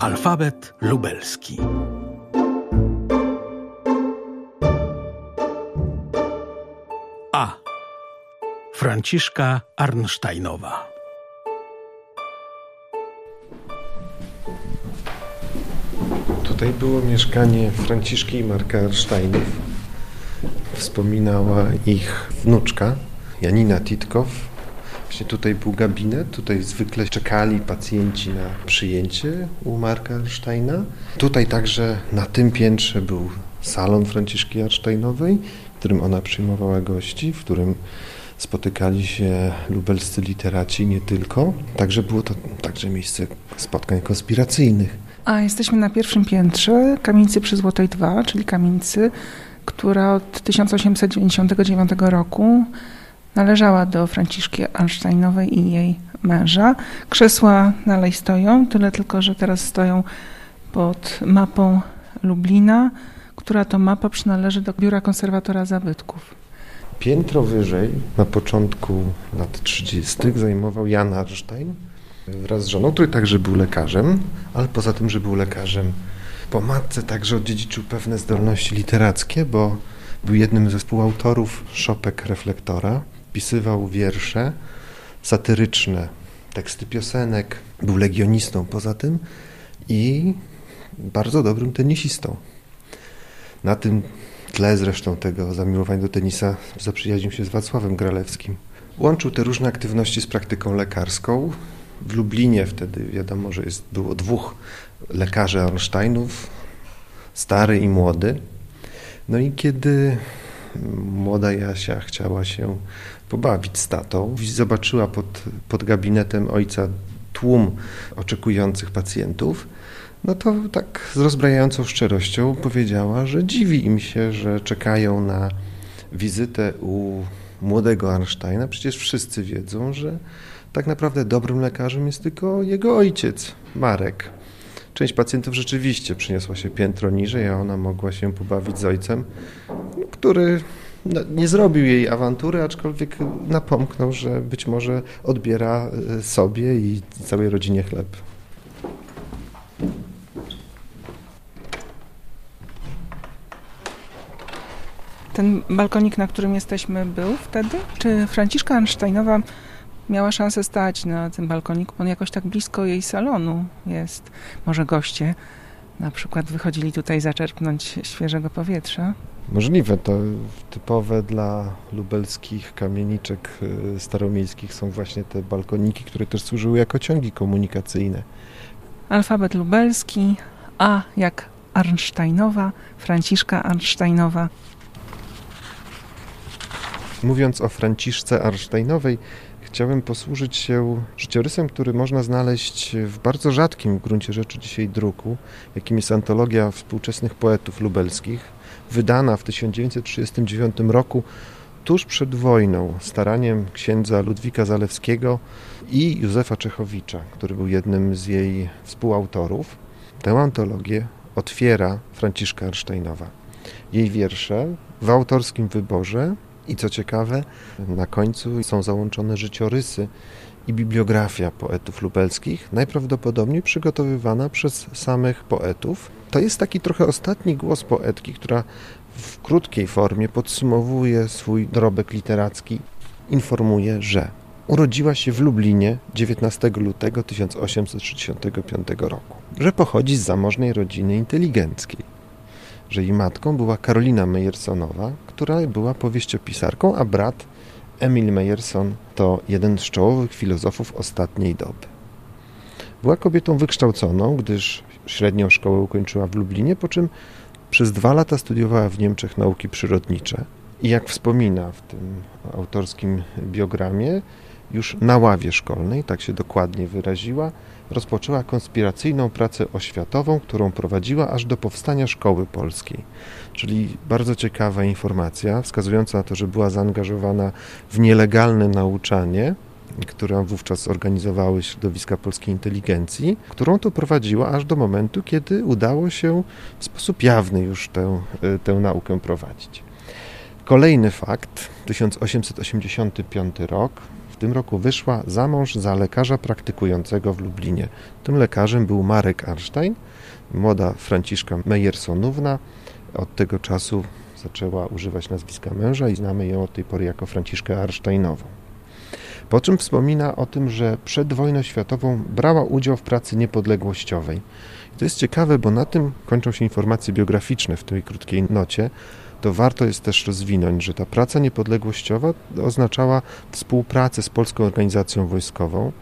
Alfabet lubelski. A. Franciszka Arnsztajnowa. Tutaj było mieszkanie Franciszki i Marka Arnsztajnów. Wspominała ich wnuczka, Janina Titkow. Właśnie tutaj był gabinet, tutaj zwykle czekali pacjenci na przyjęcie u Marka Arnsztajna. Tutaj także na tym piętrze był salon Franciszki Arnsztajnowej, w którym ona przyjmowała gości, w którym spotykali się lubelscy literaci nie tylko. Także było to także miejsce spotkań konspiracyjnych. A jesteśmy na pierwszym piętrze kamienicy przy Złotej 2, czyli kamienicy, która od 1899 roku należała do Franciszki Arnsztajnowej i jej męża. Krzesła dalej stoją, tyle tylko, że teraz stoją pod mapą Lublina, która to mapa przynależy do Biura Konserwatora Zabytków. Piętro wyżej na początku lat 30. zajmował Jan Arnsztajn wraz z żoną, który także był lekarzem, ale poza tym, że był lekarzem, po matce także odziedziczył pewne zdolności literackie, bo był jednym ze współautorów Szopek Reflektora, pisywał wiersze satyryczne, teksty piosenek, był legionistą poza tym i bardzo dobrym tenisistą. Na tym tle zresztą tego zamiłowania do tenisa zaprzyjaźnił się z Wacławem Gralewskim. Łączył te różne aktywności z praktyką lekarską. W Lublinie wtedy wiadomo, że było dwóch lekarzy Arnsztajnów, stary i młody. No i kiedy młoda Jasia chciała się pobawić z tatą, zobaczyła pod gabinetem ojca tłum oczekujących pacjentów, no to tak z rozbrajającą szczerością powiedziała, że dziwi im się, że czekają na wizytę u młodego Arnsztajna. Przecież wszyscy wiedzą, że tak naprawdę dobrym lekarzem jest tylko jego ojciec, Marek. Część pacjentów rzeczywiście przyniosła się piętro niżej, a ona mogła się pobawić z ojcem, który nie zrobił jej awantury, aczkolwiek napomknął, że być może odbiera sobie i całej rodzinie chleb. Ten balkonik, na którym jesteśmy, był wtedy? Czy Franciszka Arnsztajnowa miała szansę stać na tym balkoniku? On jakoś tak blisko jej salonu jest. Może goście na przykład wychodzili tutaj zaczerpnąć świeżego powietrza? Możliwe. To typowe dla lubelskich kamieniczek staromiejskich są właśnie te balkoniki, które też służyły jako ciągi komunikacyjne. Alfabet lubelski, A jak Arnsztajnowa, Franciszka Arnsztajnowa. Mówiąc o Franciszce Arnsztajnowej, chciałem posłużyć się życiorysem, który można znaleźć w bardzo rzadkim w gruncie rzeczy dzisiaj druku, jakim jest antologia współczesnych poetów lubelskich, wydana w 1939 roku tuż przed wojną, staraniem księdza Ludwika Zalewskiego i Józefa Czechowicza, który był jednym z jej współautorów. Tę antologię otwiera Franciszka Arnsztajnowa. Jej wiersze w autorskim wyborze. I co ciekawe, na końcu są załączone życiorysy i bibliografia poetów lubelskich, najprawdopodobniej przygotowywana przez samych poetów. To jest taki trochę ostatni głos poetki, która w krótkiej formie podsumowuje swój dorobek literacki. Informuje, że urodziła się w Lublinie 19 lutego 1865 roku, że pochodzi z zamożnej rodziny inteligenckiej, że jej matką była Karolina Meyersonowa, która była powieściopisarką, a brat Emil Meyerson to jeden z czołowych filozofów ostatniej doby. Była kobietą wykształconą, gdyż średnią szkołę ukończyła w Lublinie, po czym przez 2 lata studiowała w Niemczech nauki przyrodnicze i jak wspomina w tym autorskim biogramie, już na ławie szkolnej, tak się dokładnie wyraziła, rozpoczęła konspiracyjną pracę oświatową, którą prowadziła aż do powstania Szkoły Polskiej. Czyli bardzo ciekawa informacja, wskazująca na to, że była zaangażowana w nielegalne nauczanie, które wówczas organizowały środowiska polskiej inteligencji, którą to prowadziła aż do momentu, kiedy udało się w sposób jawny już tę naukę prowadzić. Kolejny fakt, 1885 rok. W tym roku wyszła za mąż za lekarza praktykującego w Lublinie. Tym lekarzem był Marek Arnsztajn, młoda Franciszka Meyersonówna. Od tego czasu zaczęła używać nazwiska męża i znamy ją od tej pory jako Franciszkę Arnsztajnową. Po czym wspomina o tym, że przed wojną światową brała udział w pracy niepodległościowej. I to jest ciekawe, bo na tym kończą się informacje biograficzne w tej krótkiej nocie. To warto jest też rozwinąć, że ta praca niepodległościowa oznaczała współpracę z Polską Organizacją Wojskową.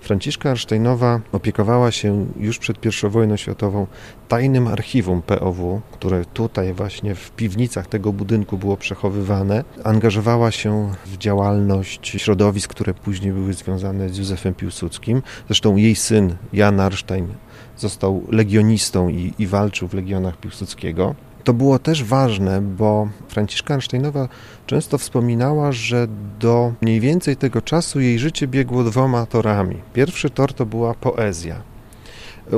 Franciszka Arnsztajnowa opiekowała się już przed I wojną światową tajnym archiwum POW, które tutaj właśnie w piwnicach tego budynku było przechowywane. Angażowała się w działalność środowisk, które później były związane z Józefem Piłsudskim. Zresztą jej syn Jan Arnsztajn został legionistą i walczył w legionach Piłsudskiego. To było też ważne, bo Franciszka Arnsztajnowa często wspominała, że do mniej więcej tego czasu jej życie biegło dwoma torami. Pierwszy tor to była poezja.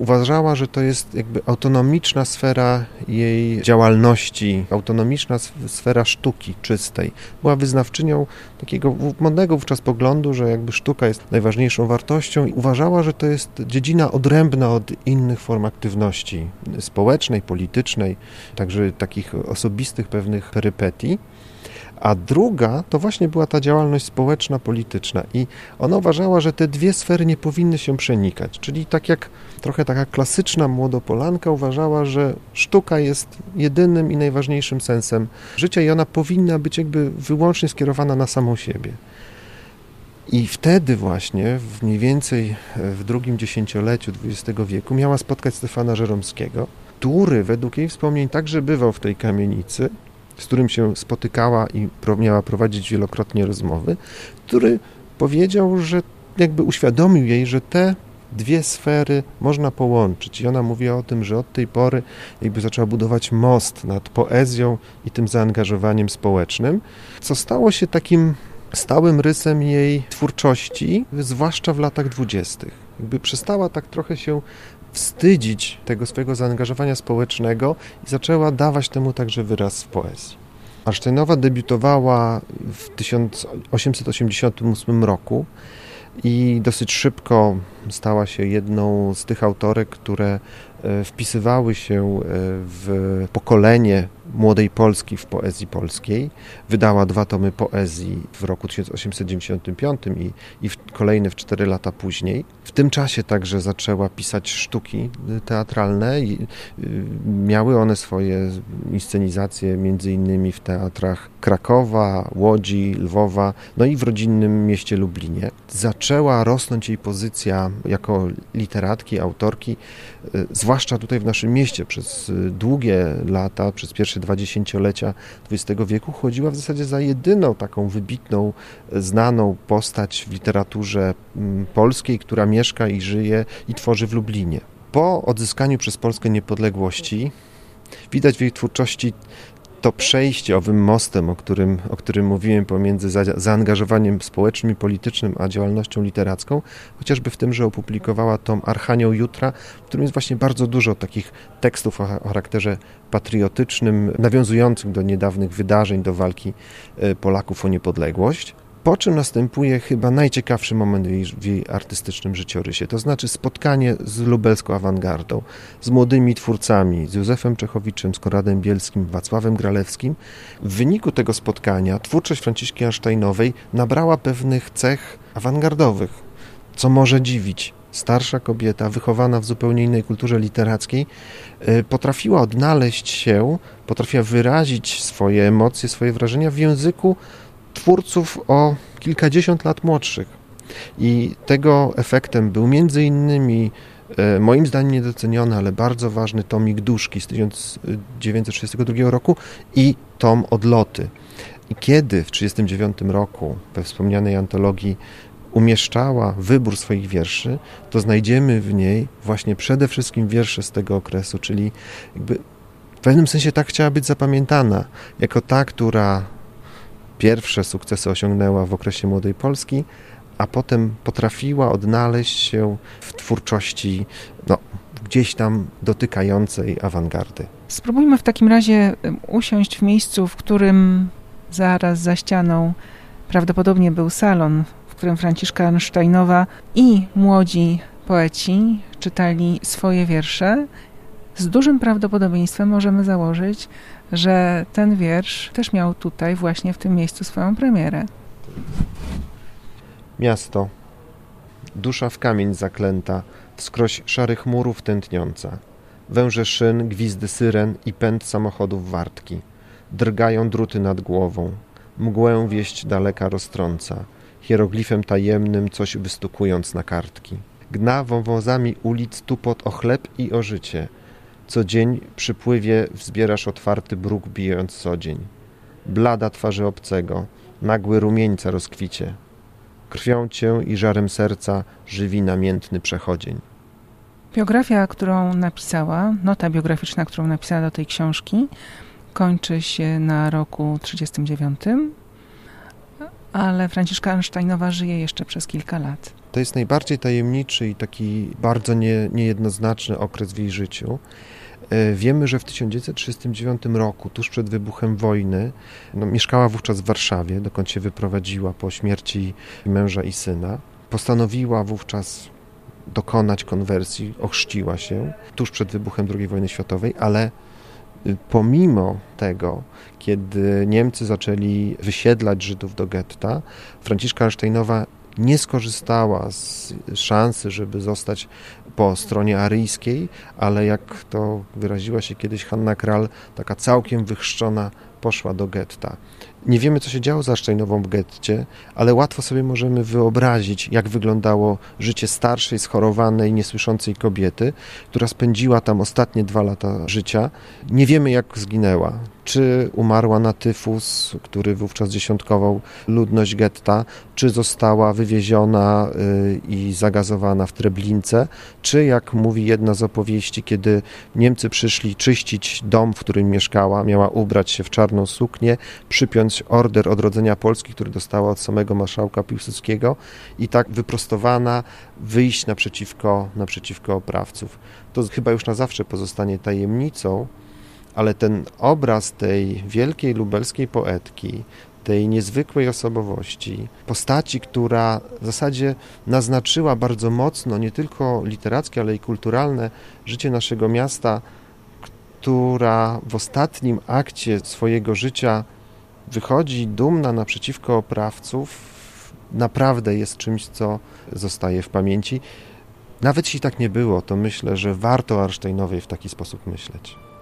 Uważała, że to jest jakby autonomiczna sfera jej działalności, autonomiczna sfera sztuki czystej. Była wyznawczynią takiego modnego wówczas poglądu, że jakby sztuka jest najważniejszą wartością i uważała, że to jest dziedzina odrębna od innych form aktywności społecznej, politycznej, także takich osobistych pewnych perypetii. A druga to właśnie była ta działalność społeczna, polityczna i ona uważała, że te dwie sfery nie powinny się przenikać, czyli tak jak trochę taka klasyczna młodopolanka uważała, że sztuka jest jedynym i najważniejszym sensem życia i ona powinna być jakby wyłącznie skierowana na samą siebie. I wtedy właśnie, mniej więcej w drugim dziesięcioleciu XX wieku miała spotkać Stefana Żeromskiego, który według jej wspomnień także bywał w tej kamienicy, z którym się spotykała i miała prowadzić wielokrotnie rozmowy, który powiedział, że jakby uświadomił jej, że te dwie sfery można połączyć. I ona mówiła o tym, że od tej pory jakby zaczęła budować most nad poezją i tym zaangażowaniem społecznym, co stało się takim stałym rysem jej twórczości, zwłaszcza w latach 20. Jakby przestała tak trochę się wstydzić tego swojego zaangażowania społecznego i zaczęła dawać temu także wyraz w poezji. Arnsztajnowa debiutowała w 1888 roku i dosyć szybko stała się jedną z tych autorek, które wpisywały się w pokolenie młodej Polski w poezji polskiej. Wydała 2 tomy poezji w roku 1895 i kolejne w 4 lata później. W tym czasie także zaczęła pisać sztuki teatralne. Miały one swoje inscenizacje między innymi w teatrach Krakowa, Łodzi, Lwowa, no i w rodzinnym mieście Lublinie. Zaczęła rosnąć jej pozycja jako literatki, autorki, zwłaszcza tutaj w naszym mieście przez długie lata, przez pierwsze 20-lecia XX wieku chodziła w zasadzie za jedyną taką wybitną, znaną postać w literaturze polskiej, która mieszka i żyje i tworzy w Lublinie. Po odzyskaniu przez Polskę niepodległości widać w jej twórczości to przejście owym mostem, o którym mówiłem, pomiędzy zaangażowaniem społecznym i politycznym, a działalnością literacką, chociażby w tym, że opublikowała tom Archanioł Jutra, w którym jest właśnie bardzo dużo takich tekstów o charakterze patriotycznym, nawiązujących do niedawnych wydarzeń, do walki Polaków o niepodległość. Po czym następuje chyba najciekawszy moment w jej artystycznym życiorysie, to znaczy spotkanie z lubelską awangardą, z młodymi twórcami, z Józefem Czechowiczem, z Konradem Bielskim, Wacławem Gralewskim. W wyniku tego spotkania twórczość Franciszki Arnsztajnowej nabrała pewnych cech awangardowych, co może dziwić. Starsza kobieta, wychowana w zupełnie innej kulturze literackiej, potrafiła odnaleźć się, potrafiła wyrazić swoje emocje, swoje wrażenia w języku twórców o kilkadziesiąt lat młodszych i tego efektem był między innymi moim zdaniem niedoceniony, ale bardzo ważny tomik Duszki z 1932 roku i tom Odloty. I kiedy w 1939 roku we wspomnianej antologii umieszczała wybór swoich wierszy, to znajdziemy w niej właśnie przede wszystkim wiersze z tego okresu, czyli jakby w pewnym sensie tak chciała być zapamiętana, jako ta, która pierwsze sukcesy osiągnęła w okresie młodej Polski, a potem potrafiła odnaleźć się w twórczości gdzieś tam dotykającej awangardy. Spróbujmy w takim razie usiąść w miejscu, w którym zaraz za ścianą prawdopodobnie był salon, w którym Franciszka Arnsztajnowa i młodzi poeci czytali swoje wiersze, z dużym prawdopodobieństwem możemy założyć, że ten wiersz też miał tutaj, właśnie w tym miejscu, swoją premierę. Miasto. Dusza w kamień zaklęta, wskroś szarych murów tętniąca. Węże szyn, gwizdy syren i pęd samochodów wartki. Drgają druty nad głową. Mgłę wieść daleka roztrąca, hieroglifem tajemnym coś wystukując na kartki. Gna wąwozami ulic tupot o chleb i o życie. Co dzień przy pływie wzbierasz otwarty bruk bijąc codzień. Blada twarzy obcego, nagły rumieńca rozkwicie. Krwią cię i żarem serca żywi namiętny przechodzień. Biografia, którą napisała, nota biograficzna, którą napisała do tej książki, kończy się na roku 1939, ale Franciszka Arnsztajnowa żyje jeszcze przez kilka lat. To jest najbardziej tajemniczy i taki bardzo niejednoznaczny okres w jej życiu. Wiemy, że w 1939 roku, tuż przed wybuchem wojny, mieszkała wówczas w Warszawie, dokąd się wyprowadziła po śmierci męża i syna. Postanowiła wówczas dokonać konwersji, ochrzciła się tuż przed wybuchem II wojny światowej, ale pomimo tego, kiedy Niemcy zaczęli wysiedlać Żydów do getta, Franciszka Arnsztajnowa nie skorzystała z szansy, żeby zostać po stronie aryjskiej, ale jak to wyraziła się kiedyś Hanna Krall, taka całkiem wychrzczona poszła do getta. Nie wiemy, co się działo z Arnsztajnową w getcie, ale łatwo sobie możemy wyobrazić, jak wyglądało życie starszej, schorowanej, niesłyszącej kobiety, która spędziła tam ostatnie 2 lata życia. Nie wiemy, jak zginęła. Czy umarła na tyfus, który wówczas dziesiątkował ludność getta, czy została wywieziona i zagazowana w Treblince, czy, jak mówi jedna z opowieści, kiedy Niemcy przyszli czyścić dom, w którym mieszkała, miała ubrać się w czarną suknię, przypiąć order odrodzenia Polski, który dostała od samego marszałka Piłsudskiego, i tak wyprostowana wyjść naprzeciwko oprawców. To chyba już na zawsze pozostanie tajemnicą, ale ten obraz tej wielkiej lubelskiej poetki, tej niezwykłej osobowości, postaci, która w zasadzie naznaczyła bardzo mocno nie tylko literackie, ale i kulturalne życie naszego miasta, która w ostatnim akcie swojego życia wychodzi dumna naprzeciwko oprawców, naprawdę jest czymś, co zostaje w pamięci. Nawet jeśli tak nie było, to myślę, że warto Arnsztajnowej w taki sposób myśleć.